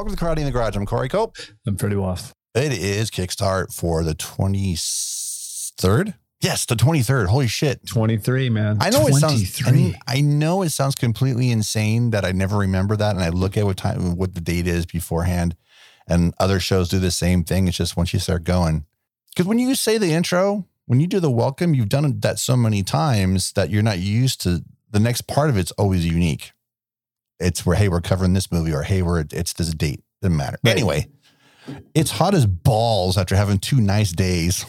Welcome to Karate in the Garage. I'm Corey Cope. I'm Freddy Wolf. It is Kickstart for the 23rd. Yes, the 23rd. Holy shit. 23, man. I know 23. I know it sounds completely insane that I never remember that. And I look at what the date is beforehand, and other shows do the same thing. It's just once you start going, because when you say the intro, when you do the welcome, you've done that so many times that you're not used to the next part of it's always unique. It's where, hey, we're covering this movie, or hey, it's this date. Doesn't matter. Right. Anyway, it's hot as balls after having two nice days.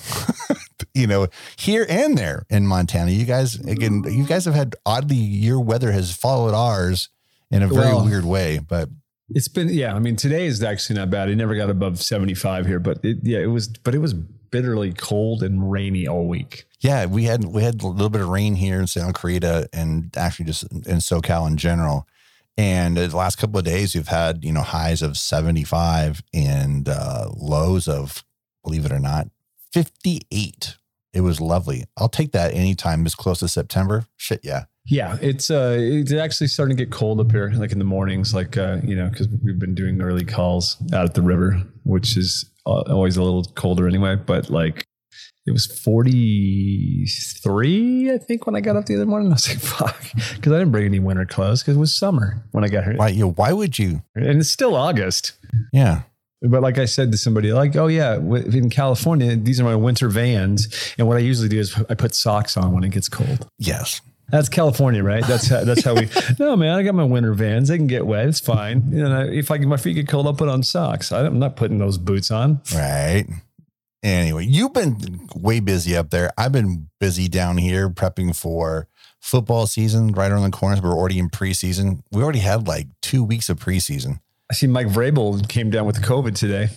You know, here and there in Montana. You guys have had oddly, your weather has followed ours in a very weird way, but it's been, yeah. I mean, today is actually not bad. It never got above 75 here, but it was bitterly cold and rainy all week. Yeah. We had a little bit of rain here in Santa Clarita and actually just in SoCal in general. And the last couple of days we've had, you know, highs of 75 and lows of, believe it or not, 58. It was lovely. I'll take that anytime as close to September. Shit, yeah. Yeah, it's actually starting to get cold up here, like in the mornings, like, you know, because we've been doing early calls out at the river, which is always a little colder anyway. But like, it was 43, I think, when I got up the other morning. I was like, fuck, because I didn't bring any winter clothes because it was summer when I got here. Why would you? And it's still August. Yeah. But like I said to somebody, like, oh yeah, in California, these are my winter Vans. And what I usually do is I put socks on when it gets cold. Yes. That's California, right? That's how we, no, man, I got my winter Vans. They can get wet. It's fine. You know, if my feet get cold, I'll put on socks. I'm not putting those boots on. Right. Anyway, you've been way busy up there. I've been busy down here prepping for football season right around the corner. We're already in preseason. We already had like 2 weeks of preseason. I see Mike Vrabel came down with COVID today.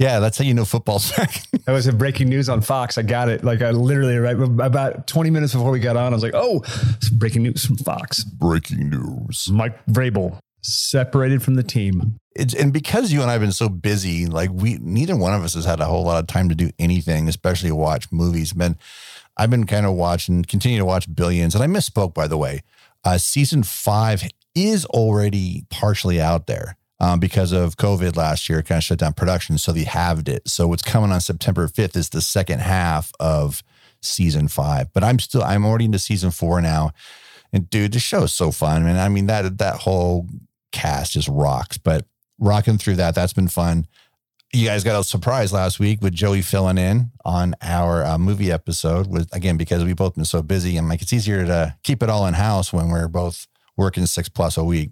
Yeah, that's how you know football's back. That was a breaking news on Fox. I got it. Like I literally, right about 20 minutes before we got on, I was like, oh, it's breaking news from Fox. Breaking news. Mike Vrabel separated from the team. And because you and I have been so busy, like neither one of us has had a whole lot of time to do anything, especially watch movies. Man, I've been kind of continue to watch Billions. And I misspoke, by the way. Season 5 is already partially out there. Because of COVID last year, it kind of shut down production. So they halved it. So what's coming on September 5th is the second half of season 5, but I'm already into season 4 now. And dude, the show is so fun. And I mean, that whole cast just rocks, but rocking through that's been fun. You guys got a surprise last week with Joey filling in on our movie episode because we both been so busy. I'm like, it's easier to keep it all in house when we're both working 6+ a week.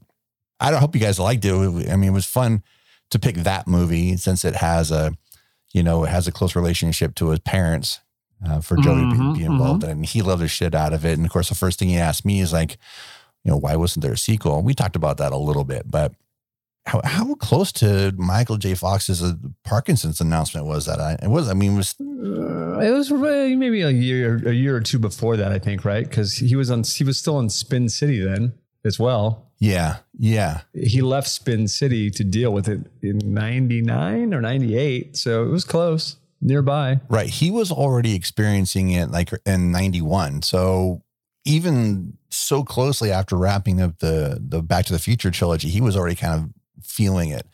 I hope you guys liked it. I mean, it was fun to pick that movie since it has a close relationship to his parents for Joey to be involved in. And he loved the shit out of it. And of course, the first thing he asked me is like, you know, why wasn't there a sequel? And we talked about that a little bit, but how close to Michael J. Fox's Parkinson's announcement was that? It was maybe a year or two before that, I think. Right. Cause he was still on Spin City then as well. Yeah. He left Spin City to deal with it in 99 or 98. So it was close, nearby. Right. He was already experiencing it like in 91. So even so closely after wrapping up the Back to the Future trilogy, he was already kind of feeling it.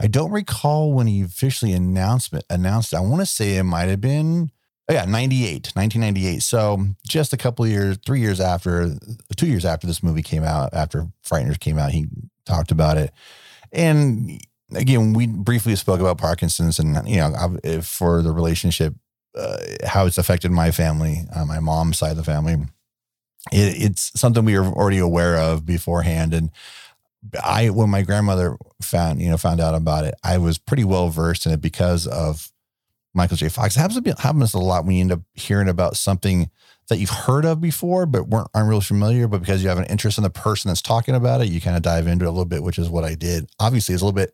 I don't recall when he officially announced it. I want to say it might have been 1998. So just a couple of years, 2 years after this movie came out, after Frighteners came out, he talked about it. And again, we briefly spoke about Parkinson's and, you know, for the relationship, how it's affected my family, my mom's side of the family. It's something we were already aware of beforehand. And when my grandmother found out about it, I was pretty well versed in it because of Michael J. Fox. It happens a lot when you end up hearing about something that you've heard of before, but aren't really familiar, but because you have an interest in the person that's talking about it, you kind of dive into it a little bit, which is what I did. Obviously it's a little bit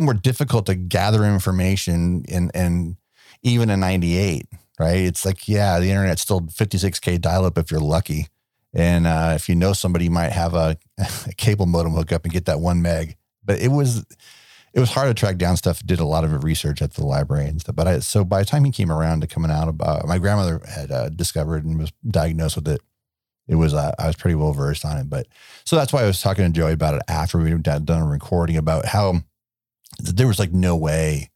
more difficult to gather information and even in 98, right? It's like, yeah, the internet's still 56K dial up if you're lucky. And if you know somebody, you might have a cable modem hookup and get that 1 meg, but it was hard to track down stuff. Did a lot of research at the library and stuff. But so by the time he came around to coming out about, my grandmother had discovered and was diagnosed with it. It was, I was pretty well versed on it. But so that's why I was talking to Joey about it after we had done a recording about how there was like no way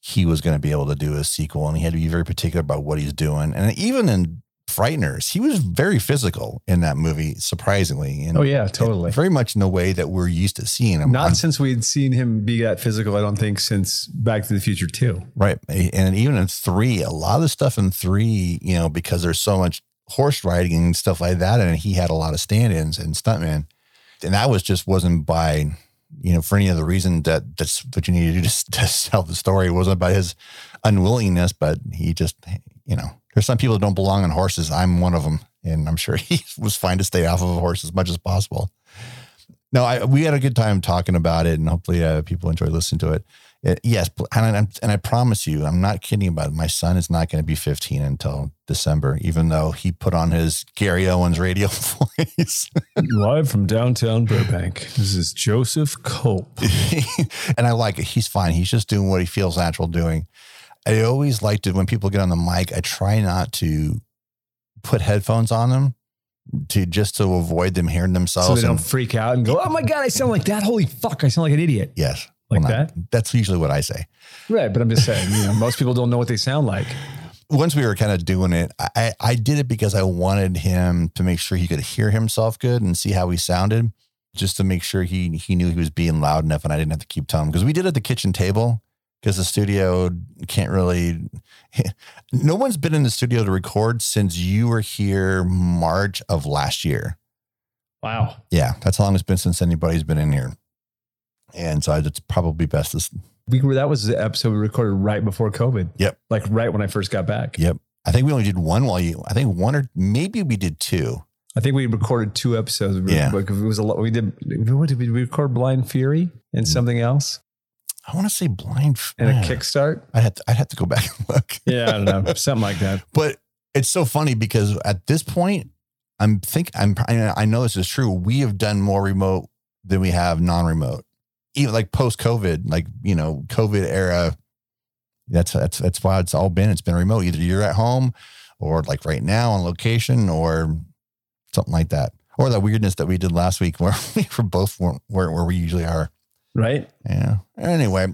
he was going to be able to do a sequel, and he had to be very particular about what he's doing. And even in Frighteners, he was very physical in that movie, surprisingly. And, oh yeah, totally. Very much in a way that we're used to seeing him. Not since we'd seen him be that physical, I don't think, since Back to the Future 2. Right. And even in 3, a lot of the stuff in 3, you know, because there's so much horse riding and stuff like that, and he had a lot of stand-ins and stuntmen, and that was just wasn't by, you know, for any other reason that that's what you need to do to sell the story. It wasn't by his unwillingness, but he just, you know, there's some people that don't belong on horses. I'm one of them, and I'm sure he was fine to stay off of a horse as much as possible. No, we had a good time talking about it, and hopefully people enjoy listening to it. Yes, and I promise you, I'm not kidding about it. My son is not going to be 15 until December, even though he put on his Gary Owens radio voice. Live from downtown Burbank. This is Joseph Cope. And I like it. He's fine. He's just doing what he feels natural doing. I always like to, when people get on the mic, I try not to put headphones on them, to just to avoid them hearing themselves. So they don't freak out and go, oh my God, I sound like that. Holy fuck, I sound like an idiot. Yes. Like well, that? That's usually what I say. Right. But I'm just saying, you know, most people don't know what they sound like. Once we were kind of doing it, I did it because I wanted him to make sure he could hear himself good and see how he sounded, just to make sure he knew he was being loud enough and I didn't have to keep telling him. Because we did it at the kitchen table, because the studio can't really, no one's been in the studio to record since you were here March of last year. Wow. Yeah. That's how long it's been since anybody's been in here. And so it's probably best. That was the episode we recorded right before COVID. Yep. Like right when I first got back. Yep. I think we only did one I think one, or maybe we did two. I think we recorded two episodes. Yeah. It was a lot. What did we record? Blind Fury and something else? I want to say Blind Fury. And a Kickstart? I'd have to go back and look. Yeah, I don't know. Something like that. But it's so funny because at this point, I know this is true. We have done more remote than we have non-remote. Even like post COVID, like, you know, COVID era, that's why it's been remote. Either you're at home or like right now on location or something like that. Or that weirdness that we did last week where we were both where we usually are. Right. Yeah. Anyway,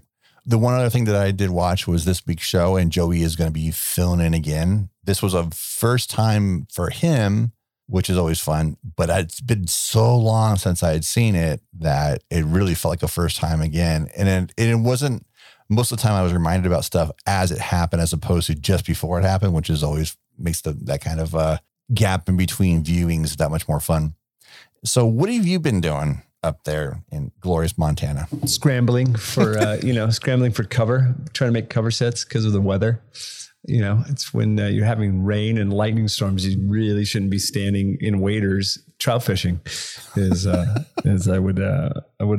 the one other thing that I did watch was this week's show, and Joey is going to be filling in again. This was a first time for him, which is always fun, but it's been so long since I had seen it that it really felt like a first time again. And it wasn't, most of the time I was reminded about stuff as it happened, as opposed to just before it happened, which is always makes that kind of gap in between viewings that much more fun. So what have you been doing up there in glorious Montana? Scrambling for cover, trying to make cover sets because of the weather. You know, it's when you're having rain and lightning storms, you really shouldn't be standing in waders trout fishing, as I would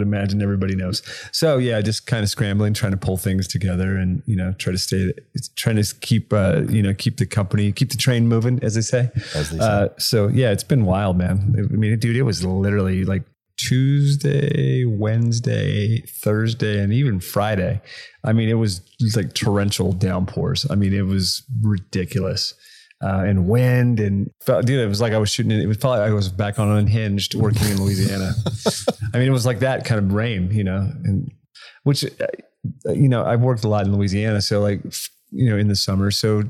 imagine everybody knows. So yeah, just kind of scrambling, trying to pull things together, and you know, keep the company, keep the train moving, as they say. So yeah, it's been wild, man. I mean, dude, it was literally like Tuesday, Wednesday, Thursday, and even Friday. I mean, it was like torrential downpours. I mean, it was ridiculous. And wind and felt, dude, it was like I was shooting. It felt like I was back on Unhinged working in Louisiana. I mean, it was like that kind of rain, you know, and which, you know, I've worked a lot in Louisiana. So like, you know, in the summer. So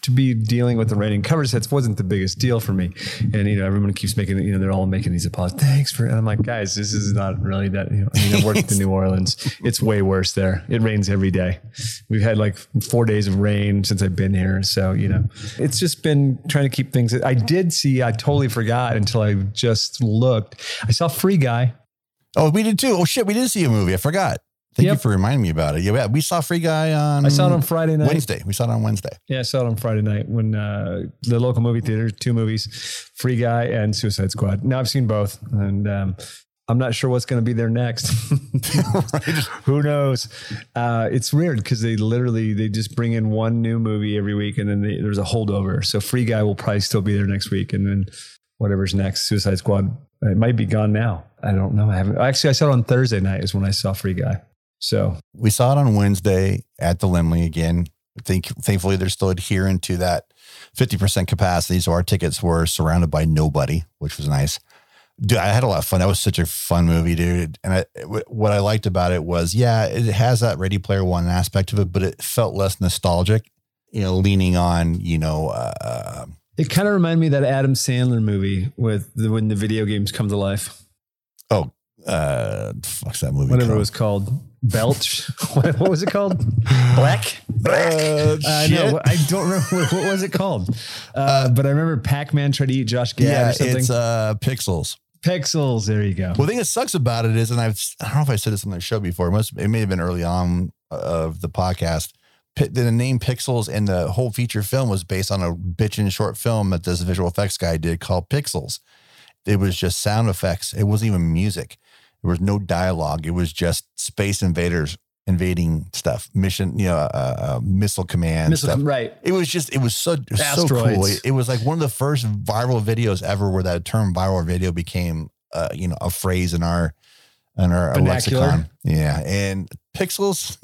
to be dealing with the rain and cover sets wasn't the biggest deal for me. And, you know, everyone keeps making, you know, they're all making these apologies. And I'm like, guys, this is not really that, you know, I mean, I worked in New Orleans. It's way worse there. It rains every day. We've had like 4 days of rain since I've been here. So, you know, it's just been trying to keep things. I totally forgot until I just looked. I saw Free Guy. Oh, we did too. Oh shit. We did see a movie. I forgot. Thank you for reminding me about it. Yeah, we saw Free Guy on... I saw it on Friday night. Wednesday. We saw it on Wednesday. Yeah, I saw it on Friday night when the local movie theater, 2 movies, Free Guy and Suicide Squad. Now I've seen both, and I'm not sure what's going to be there next. Who knows? It's weird because they just bring in one new movie every week, and then there's a holdover. So Free Guy will probably still be there next week, and then whatever's next, Suicide Squad, it might be gone now. I don't know. I haven't. Actually, I saw it on Thursday night is when I saw Free Guy. So we saw it on Wednesday at the Limley again. thankfully, they're still adhering to that 50% capacity. So our tickets were surrounded by nobody, which was nice. Dude, I had a lot of fun. That was such a fun movie, dude. And what I liked about it was, yeah, it has that Ready Player One aspect of it, but it felt less nostalgic, you know, leaning on, you know. It kind of reminded me of that Adam Sandler movie with when the video games come to life. Oh, fuck's that movie? Whatever it was called. Belch. What was it called? Black. No, I don't remember. What was it called? But I remember Pac-Man tried to eat Josh Gad or something. It's Pixels. Pixels. There you go. Well, the thing that sucks about it is, and I don't know if I said this on the show before. It may have been early on of the podcast. The name Pixels and the whole feature film was based on a bitchin' short film that this visual effects guy did called Pixels. It was just sound effects. It wasn't even music. There was no dialogue. It was just space invaders invading stuff, mission, you know, missile command stuff. Right. It was just, it was so cool. It was like one of the first viral videos ever where that term viral video became, you know, a phrase in our lexicon. Yeah. And Pixels.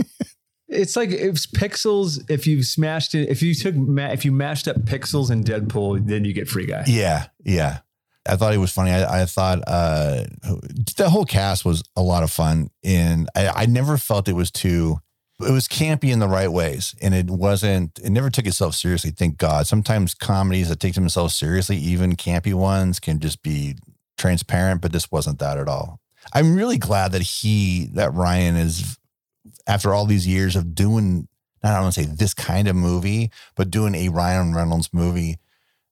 It's like it's Pixels. If you smashed it, if you mashed up Pixels and Deadpool, then you get Free Guy. Yeah. Yeah. I thought it was funny. I thought the whole cast was a lot of fun, and I never felt it was campy in the right ways, and it never took itself seriously. Thank God. Sometimes comedies that take themselves seriously, even campy ones, can just be transparent, but this wasn't that at all. I'm really glad that Ryan is, after all these years of doing, I don't want to say this kind of movie, but doing a Ryan Reynolds movie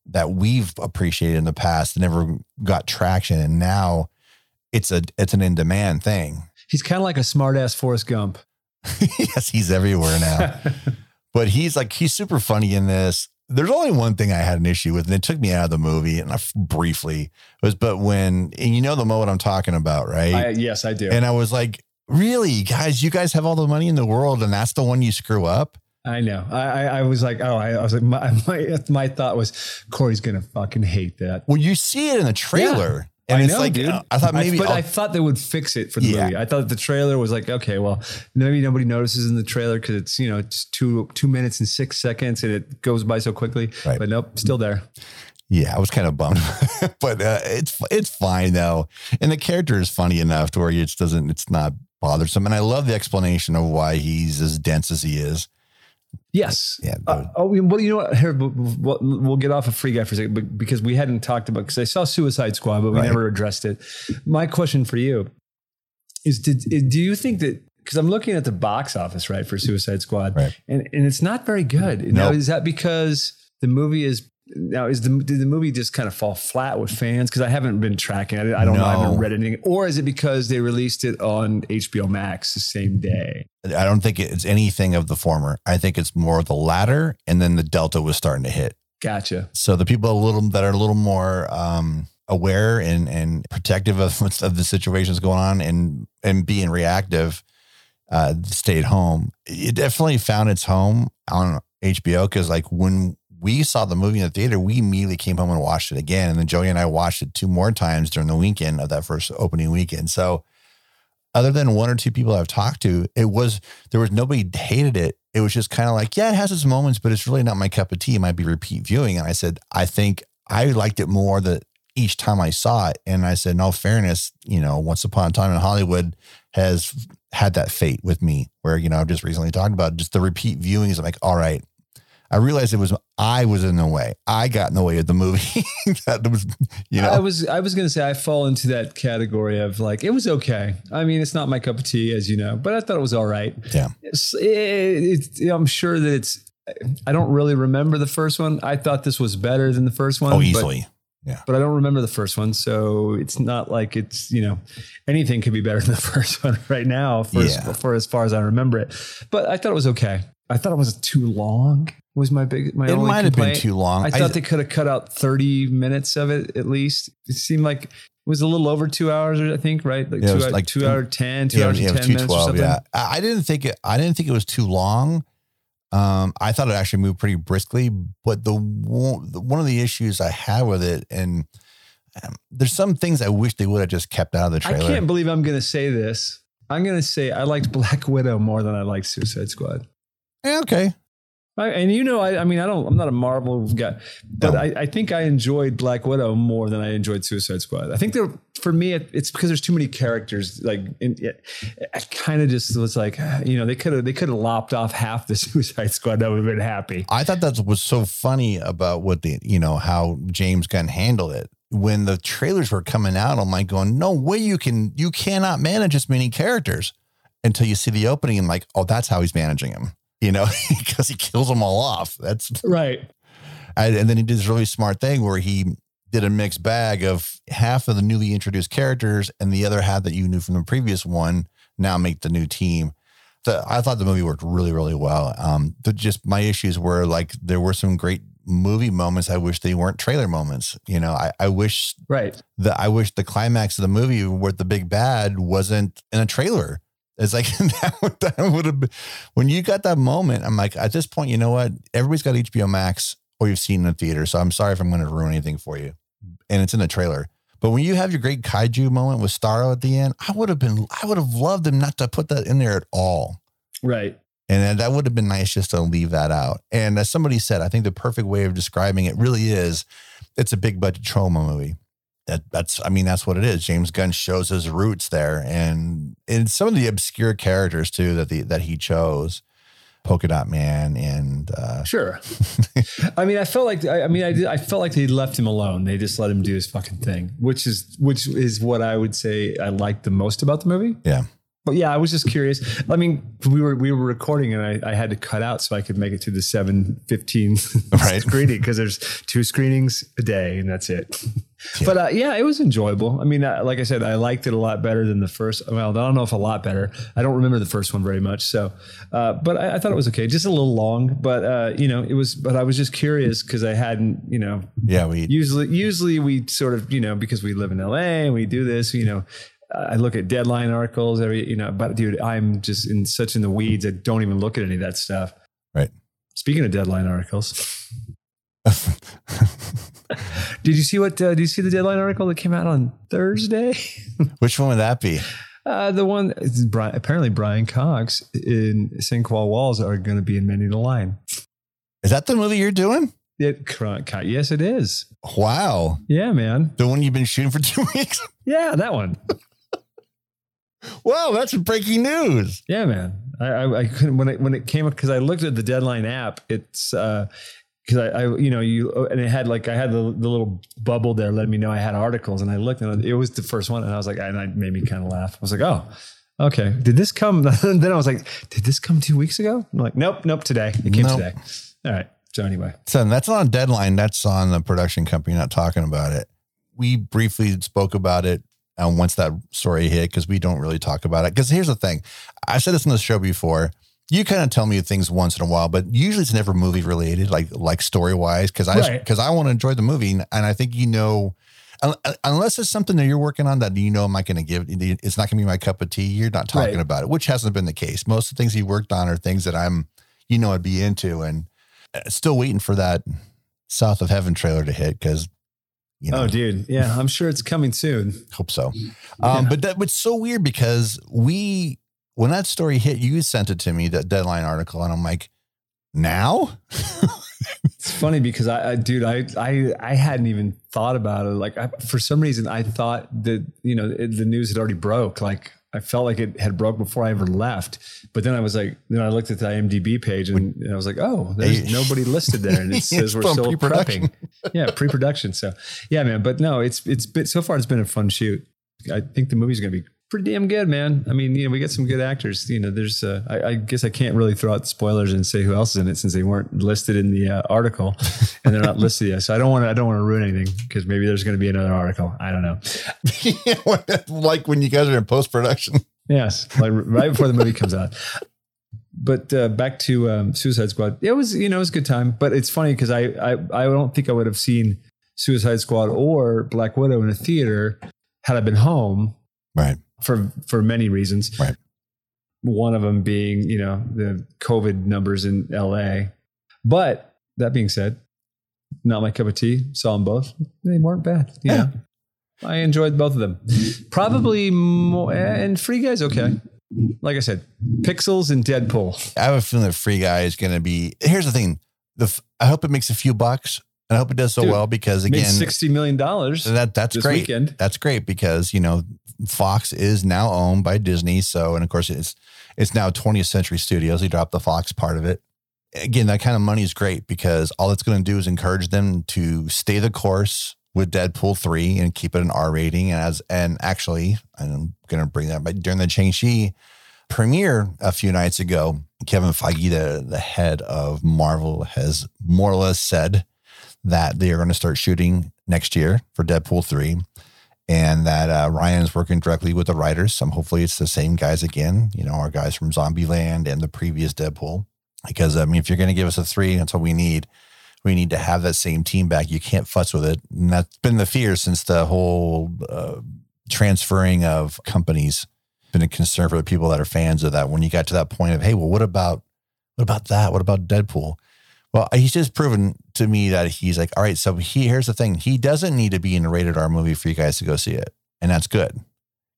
that we've appreciated in the past, never got traction. And now it's an in-demand thing. He's kind of like a smart ass Forrest Gump. Yes. He's everywhere now, but he's super funny in this. There's only one thing I had an issue with, and it took me out of the movie but when, and you know, the moment I'm talking about, right? Yes, I do. And I was like, really, guys, you guys have all the money in the world, and that's the one you screw up. I know. I was like, my thought was, Corey's going to fucking hate that. Well, you see it in the trailer. Yeah, and I know, like, dude. I thought maybe. But I thought they would fix it for the movie. I thought the trailer was like, okay, well, maybe nobody notices in the trailer because it's, you know, it's 2 minutes and 6 seconds and it goes by so quickly. Right. But nope, still there. Yeah, I was kind of bummed, but it's fine though. And the character is funny enough to where it's not bothersome. And I love the explanation of why he's as dense as he is. Yes. Yeah. Well, you know what? Here, we'll get off of Free Guy for a second, but because we hadn't talked about, because I saw Suicide Squad, but we never addressed it. My question for you is, do you think that, because I'm looking at the box office, right, for Suicide Squad, and it's not very good. Nope. Now, is that because the movie is, did the movie just kind of fall flat with fans? Because I haven't been tracking it. I don't know. I haven't read anything. Or is it because they released it on HBO Max the same day? I don't think it's anything of the former. I think it's more of the latter. And then the Delta was starting to hit. Gotcha. So the people that are a little more aware and protective of the situations going on and being reactive stayed home. It definitely found its home on HBO because like when we saw the movie in the theater, we immediately came home and watched it again. And then Joey and I watched it 2 more times during the weekend of that first opening weekend. So other than 1 or 2 people I've talked to, there was nobody hated it. It was just kind of like, yeah, it has its moments, but it's really not my cup of tea. It might be repeat viewing. And I said, I think I liked it more that each time I saw it. And I said, in all fairness, you know, Once Upon a Time in Hollywood has had that fate with me where, you know, I've just recently talked about just the repeat viewings. I'm like, all right. I realized I got in the way of the movie. That was, you know, I was going to say I fall into that category of like, it was okay. I mean, it's not my cup of tea, as you know, but I thought it was all right. Yeah. I'm sure that I don't really remember the first one. I thought this was better than the first one. Oh, easily. Yeah. But I don't remember the first one. So it's not like it's, you know, anything could be better than the first one right now for as far as I remember it. But I thought it was okay. I thought it was too long. Was my only complaint. It might have been too long. I thought they could have cut out 30 minutes of it at least. It seemed like it was a little over 2 hours, I think, right? Like 2 hours 10 minutes or something. Yeah. I didn't think it was too long. I thought it actually moved pretty briskly, but one of the issues I had with it, and there's some things I wish they would have just kept out of the trailer. I can't believe I'm going to say this. I'm going to say I liked Black Widow more than I liked Suicide Squad. Yeah, okay. And you know, I'm not a Marvel guy, but I think I enjoyed Black Widow more than I enjoyed Suicide Squad. I think for me, it's because there's too many characters. Like, I kind of just was like, you know, they could have lopped off half the Suicide Squad. I would have been happy. I thought that was so funny about how James Gunn handled it. When the trailers were coming out, I'm like going, no way you cannot manage as many characters, until you see the opening and like, oh, that's how he's managing them. You know, because he kills them all off. That's right. And then he did this really smart thing where he did a mixed bag of half of the newly introduced characters and the other half that you knew from the previous one now make the new team. I thought the movie worked really, really well. Just my issues were like, there were some great movie moments. I wish they weren't trailer moments. You know, I wish the climax of the movie with the big bad wasn't in a trailer. It's like that would have been, when you got that moment. I'm like, at this point, you know what? Everybody's got HBO Max or you've seen it in the theater. So I'm sorry if I'm going to ruin anything for you. And it's in the trailer. But when you have your great kaiju moment with Starro at the end, I would have loved them not to put that in there at all. Right. And that would have been nice just to leave that out. And as somebody said, I think the perfect way of describing it really is, it's a big budget trauma movie. That's what it is. James Gunn shows his roots there, and some of the obscure characters too that he chose, Polka Dot Man, and sure. I mean, I felt like they left him alone. They just let him do his fucking thing, which is what I would say I liked the most about the movie. Yeah. But yeah, I was just curious. I mean, we were recording and I had to cut out so I could make it to the 7:15 screening, because there's 2 screenings a day and that's it. Yeah. But it was enjoyable. I mean, like I said, I liked it a lot better than the first. Well, I don't know if a lot better. I don't remember the first one very much. So, but I thought it was okay. Just a little long, but but I was just curious because I hadn't, usually we sort of, because we live in LA and we do this, I look at Deadline articles but dude, I'm just in the weeds. I don't even look at any of that stuff. Right. Speaking of Deadline articles, did you see the Deadline article that came out on Thursday? Which one would that be? The one apparently Brian Cox in St. Paul Walls are going to be in Men in the Line. Is that the movie you're doing? Yes, it is. Wow. Yeah, man. The one you've been shooting for 2 weeks. Yeah, that one. Wow, that's breaking news. Yeah, man. I couldn't when it came up, because I looked at the Deadline app. It's because it had I had the little bubble there letting me know I had articles, and I looked and it was the first one, and I was like, and it made me kind of laugh. I was like, oh, okay. Did this come? Then I was like, did this come 2 weeks ago? I'm like, nope, today. It came today. All right. So anyway, so that's not on Deadline. That's on the production company. Not talking about it. We briefly spoke about it once that story hit, because we don't really talk about it. Because here's the thing. I've said this on the show before. You kind of tell me things once in a while, but usually it's never movie related, like story wise, because I want to enjoy the movie. And I think, unless it's something that you're working on that, I'm not going to give, it's not going to be my cup of tea. You're not talking about it, which hasn't been the case. Most of the things you worked on are things that I'm, I'd be into, and still waiting for that South of Heaven trailer to hit. Because Oh, dude. Yeah, I'm sure it's coming soon. Hope so. But that was so weird, because when that story hit, you sent it to me, that Deadline article. And I'm like, now? It's funny because I hadn't even thought about it. Like for some reason, I thought that, the news had already broke. Like I felt like it had broke before I ever left. But then I was like, I looked at the IMDb page and I was like, oh, there's nobody listed there. And it says we're still prepping. Yeah. Pre-production. So yeah, man, but no, so far it's been a fun shoot. I think the movie's going to be pretty damn good, man. I mean, we get some good actors, there's I guess I can't really throw out spoilers and say who else is in it, since they weren't listed in the article and they're not listed yet. So I don't want to ruin anything, because maybe there's going to be another article. I don't know. Like when you guys are in post-production. Yes. Like right before the movie comes out. But back to Suicide Squad. It was, it was a good time, but it's funny because I don't think I would have seen Suicide Squad or Black Widow in a theater had I been home. Right. For many reasons. Right. One of them being, the COVID numbers in LA. But that being said, not my cup of tea. Saw them both. They weren't bad. Yeah. I enjoyed both of them. Probably more. And Free Guy's okay. like I said, Pixels and Deadpool. I have a feeling that Free Guy is going to be, here's the thing. I hope it makes a few bucks and I hope it does so well, because again, $60 million. That's great. Weekend. That's great because, you know, Fox is now owned by Disney. So, and of course it's now 20th Century Studios. They dropped the Fox part of it. Again, that kind of money is great because all it's going to do is encourage them to stay the course with Deadpool 3 and keep it an R rating. And actually, I'm going to bring that up, but during the Shang-Chi premiere a few nights ago, Kevin Feige, the head of Marvel, has more or less said that they are going to start shooting next year for Deadpool 3 and that Ryan is working directly with the writers. So hopefully it's the same guys again, you know, our guys from Zombieland and the previous Deadpool. Because, I mean, if you're going to give us a 3, that's what we need. We need to have that same team back. You can't futz with it. And that's been the fear since the whole transferring of companies. Been a concern for the people that are fans of that. When you got to that point of, hey, well, what about that? What about Deadpool? Well, he's just proven to me that he's like, all right, so here's the thing. He doesn't need to be in a rated R movie for you guys to go see it. And that's good.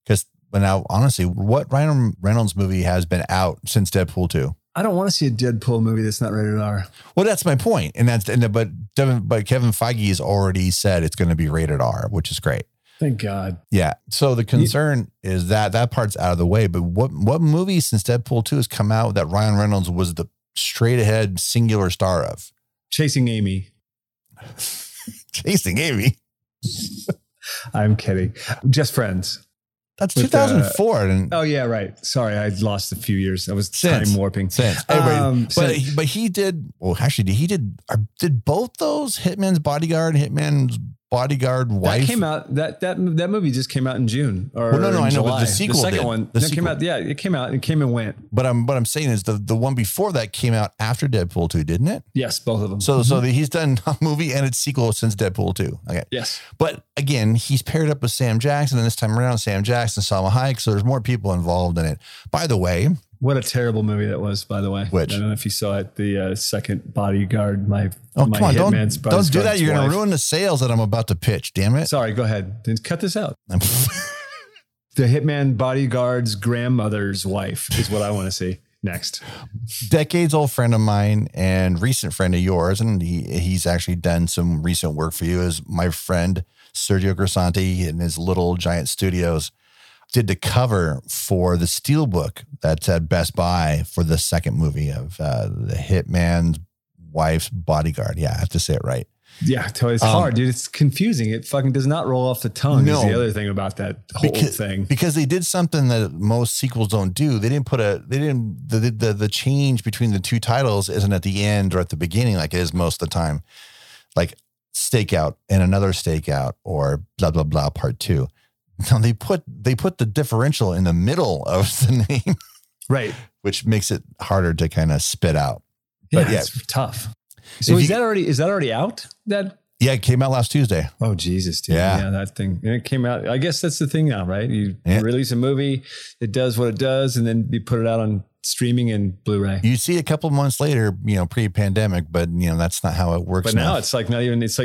Because now, honestly, what Ryan Reynolds movie has been out since Deadpool 2? I don't want to see a Deadpool movie that's not rated R. Well, that's my point. But Kevin Feige has already said it's going to be rated R, which is great. Thank God. Yeah. So the concern is that part's out of the way. But what movie since Deadpool 2 has come out that Ryan Reynolds was the straight ahead singular star of? Chasing Amy. Chasing Amy. I'm kidding. Just Friends. That's 2004. Right. Sorry, I lost a few years. I was time warping. But he did. Well, actually, did both those Hitman's Bodyguard Wife? That came out. That movie just came out in June. July. But the sequel, came out. Yeah, it came out. It came and went. But what I'm saying is the one before that came out after Deadpool 2, didn't it? Yes, both of them. So he's done a movie and its sequel since Deadpool 2. Okay. Yes. But again, he's paired up with Sam Jackson, and this time around, Sam Jackson, Salma Hayek. So there's more people involved in it. By the way, what a terrible movie that was, by the way. Which? I don't know if you saw it, the second Bodyguard, my Hitman's Bodyguard. Don't do that. You're going to ruin the sales that I'm about to pitch, damn it. Sorry, go ahead. Then cut this out. The Hitman Bodyguard's grandmother's wife is what I want to see next. Decades-old friend of mine and recent friend of yours, and he's actually done some recent work for you, is my friend Sergio Grisanti in his Little Giant Studios. Did the cover for the Steelbook that's at Best Buy for the second movie of the Hitman's Wife's Bodyguard. Yeah, I have to say it right. Yeah, totally. It's hard, dude. It's confusing. It fucking does not roll off the tongue. No, is the other thing about that whole thing. Because they did something that most sequels don't do. They didn't put the change between the two titles isn't at the end or at the beginning like it is most of the time. Like Stakeout and Another Stakeout or blah, blah, blah, part 2. No, they put the differential in the middle of the name, right? Which makes it harder to kind of spit out. But yeah, it's tough. So is that already out? It came out last Tuesday. Oh Jesus, dude! Yeah, that thing. And it came out. I guess that's the thing now, right? You release a movie, it does what it does, and then you put it out on streaming and Blu-ray. You see a couple months later, you know, pre-pandemic, but you know, that's not how it works. But now it's like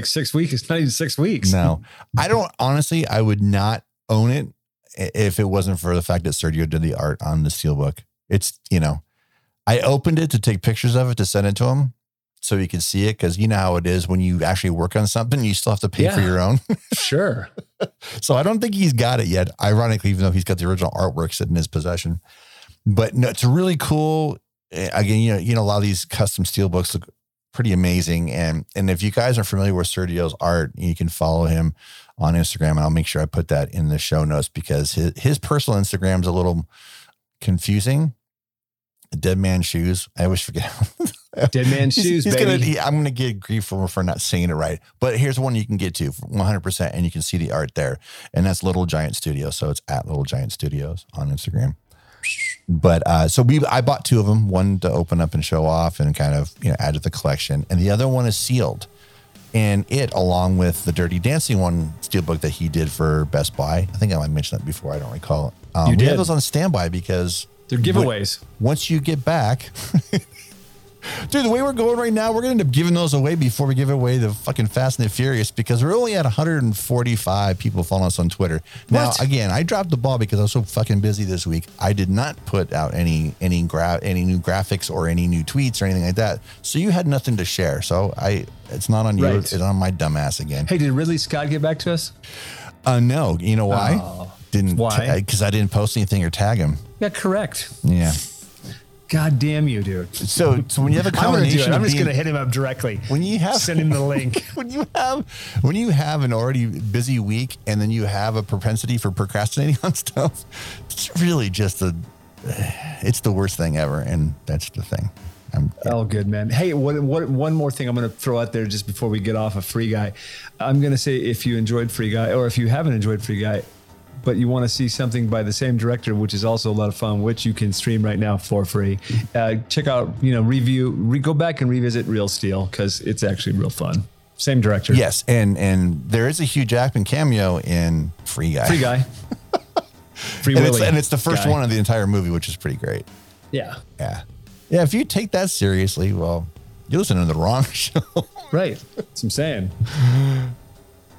6 weeks. It's not even 6 weeks. No, I would not own it if it wasn't for the fact that Sergio did the art on the Steelbook. It's, you know, I opened it to take pictures of it to send it to him so he could see it, because you know how it is when you actually work on something, you still have to pay for your own. Sure. So I don't think he's got it yet, ironically, even though he's got the original artwork sitting in his possession. But no, it's really cool. Again, you know, a lot of these custom Steelbooks look pretty amazing. And if you guys are familiar with Sergio's art, you can follow him on Instagram. And I'll make sure I put that in the show notes, because his personal Instagram is a little confusing. Dead Man Shoes. I always forget. Dead Man Shoes, he's baby. I'm going to get grief for not saying it right. But here's one you can get to 100%. And you can see the art there. And that's Little Giant Studios. So it's at Little Giant Studios on Instagram. But I bought two of them, one to open up and show off and kind of, you know, add to the collection. And the other one is sealed. And it, along with the Dirty Dancing one Steelbook that he did for Best Buy. I think I mentioned that before. I don't recall. We have those on standby because they're giveaways. Once you get back, Dude, the way we're going right now, we're going to end up giving those away before we give away the fucking Fast and the Furious, because we're only at 145 people following us on Twitter. Now, again, I dropped the ball because I was so fucking busy this week. I did not put out any new graphics or any new tweets or anything like that. So you had nothing to share. So it's not on you. Right. It's on my dumb ass again. Hey, did Ridley Scott get back to us? No. You know why? Why? Because I didn't post anything or tag him. Yeah, correct. Yeah. God damn you, dude. So when you have a combination, I'm just going to hit him up directly. When you have send him the link. When you have an already busy week and then you have a propensity for procrastinating on stuff, it's really just it's the worst thing ever, and that's the thing. All good, man. Hey, one more thing I'm going to throw out there just before we get off of Free Guy. I'm going to say, if you enjoyed Free Guy, or if you haven't enjoyed Free Guy, but you want to see something by the same director, which is also a lot of fun, which you can stream right now for free. Check out, go back and revisit Real Steel, because it's actually real fun. Same director. Yes, and there is a Hugh Jackman cameo in Free Guy. Free Willy. And it's the first one of the entire movie, which is pretty great. Yeah. Yeah. Yeah, if you take that seriously, well, you're listening to the wrong show. Right. That's what I'm saying.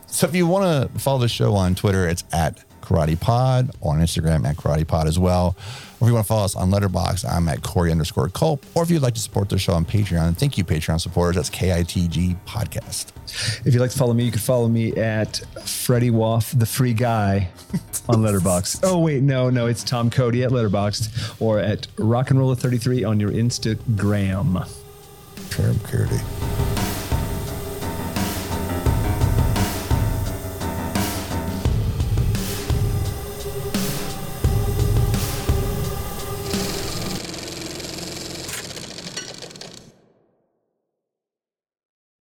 So if you want to follow the show on Twitter, it's at Karate Pod, on Instagram at Karate Pod as well. Or if you want to follow us on Letterboxd, I'm at Corey_Cope. Or if you'd like to support the show on Patreon, thank you, Patreon supporters. That's KITG Podcast. If you'd like to follow me, you can follow me at Freddy Wolf, the Free Guy, on Letterboxd. Oh, wait, no, it's Tom Cody at Letterboxd, or at Rock and Roller 33 on your Instagram. Term Curdy.